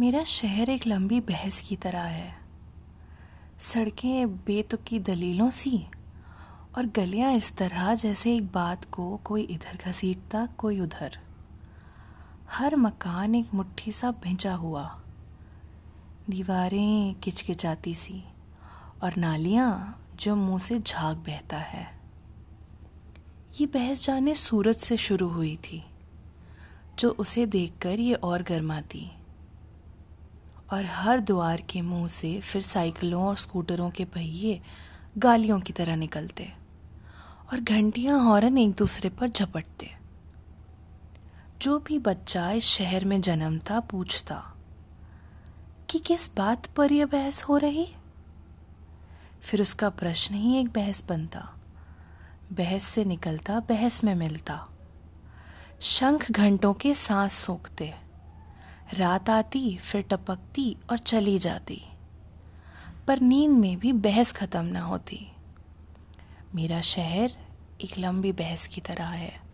मेरा शहर एक लंबी बहस की तरह है। सड़कें बेतुकी दलीलों सी और गलियां इस तरह जैसे एक बात को कोई इधर घसीटता कोई उधर। हर मकान एक मुट्ठी सा भिंचा हुआ, दीवारें किचकिचाती सी और नालियां जो मुंह से झाग बहता है। ये बहस जाने सूरज से शुरू हुई थी, जो उसे देखकर ये और गर्माती और हर द्वार के मुंह से फिर साइकिलों और स्कूटरों के पहिए गालियों की तरह निकलते और घंटियां हॉर्न एक दूसरे पर झपटते। जो भी बच्चा इस शहर में जन्मता पूछता कि किस बात पर यह बहस हो रही, फिर उसका प्रश्न ही एक बहस बनता, बहस से निकलता बहस में मिलता। शंख घंटों के सांस सोखते, रात आती फिर टपकती और चली जाती, पर नींद में भी बहस खत्म न होती। मेरा शहर एक लंबी बहस की तरह है।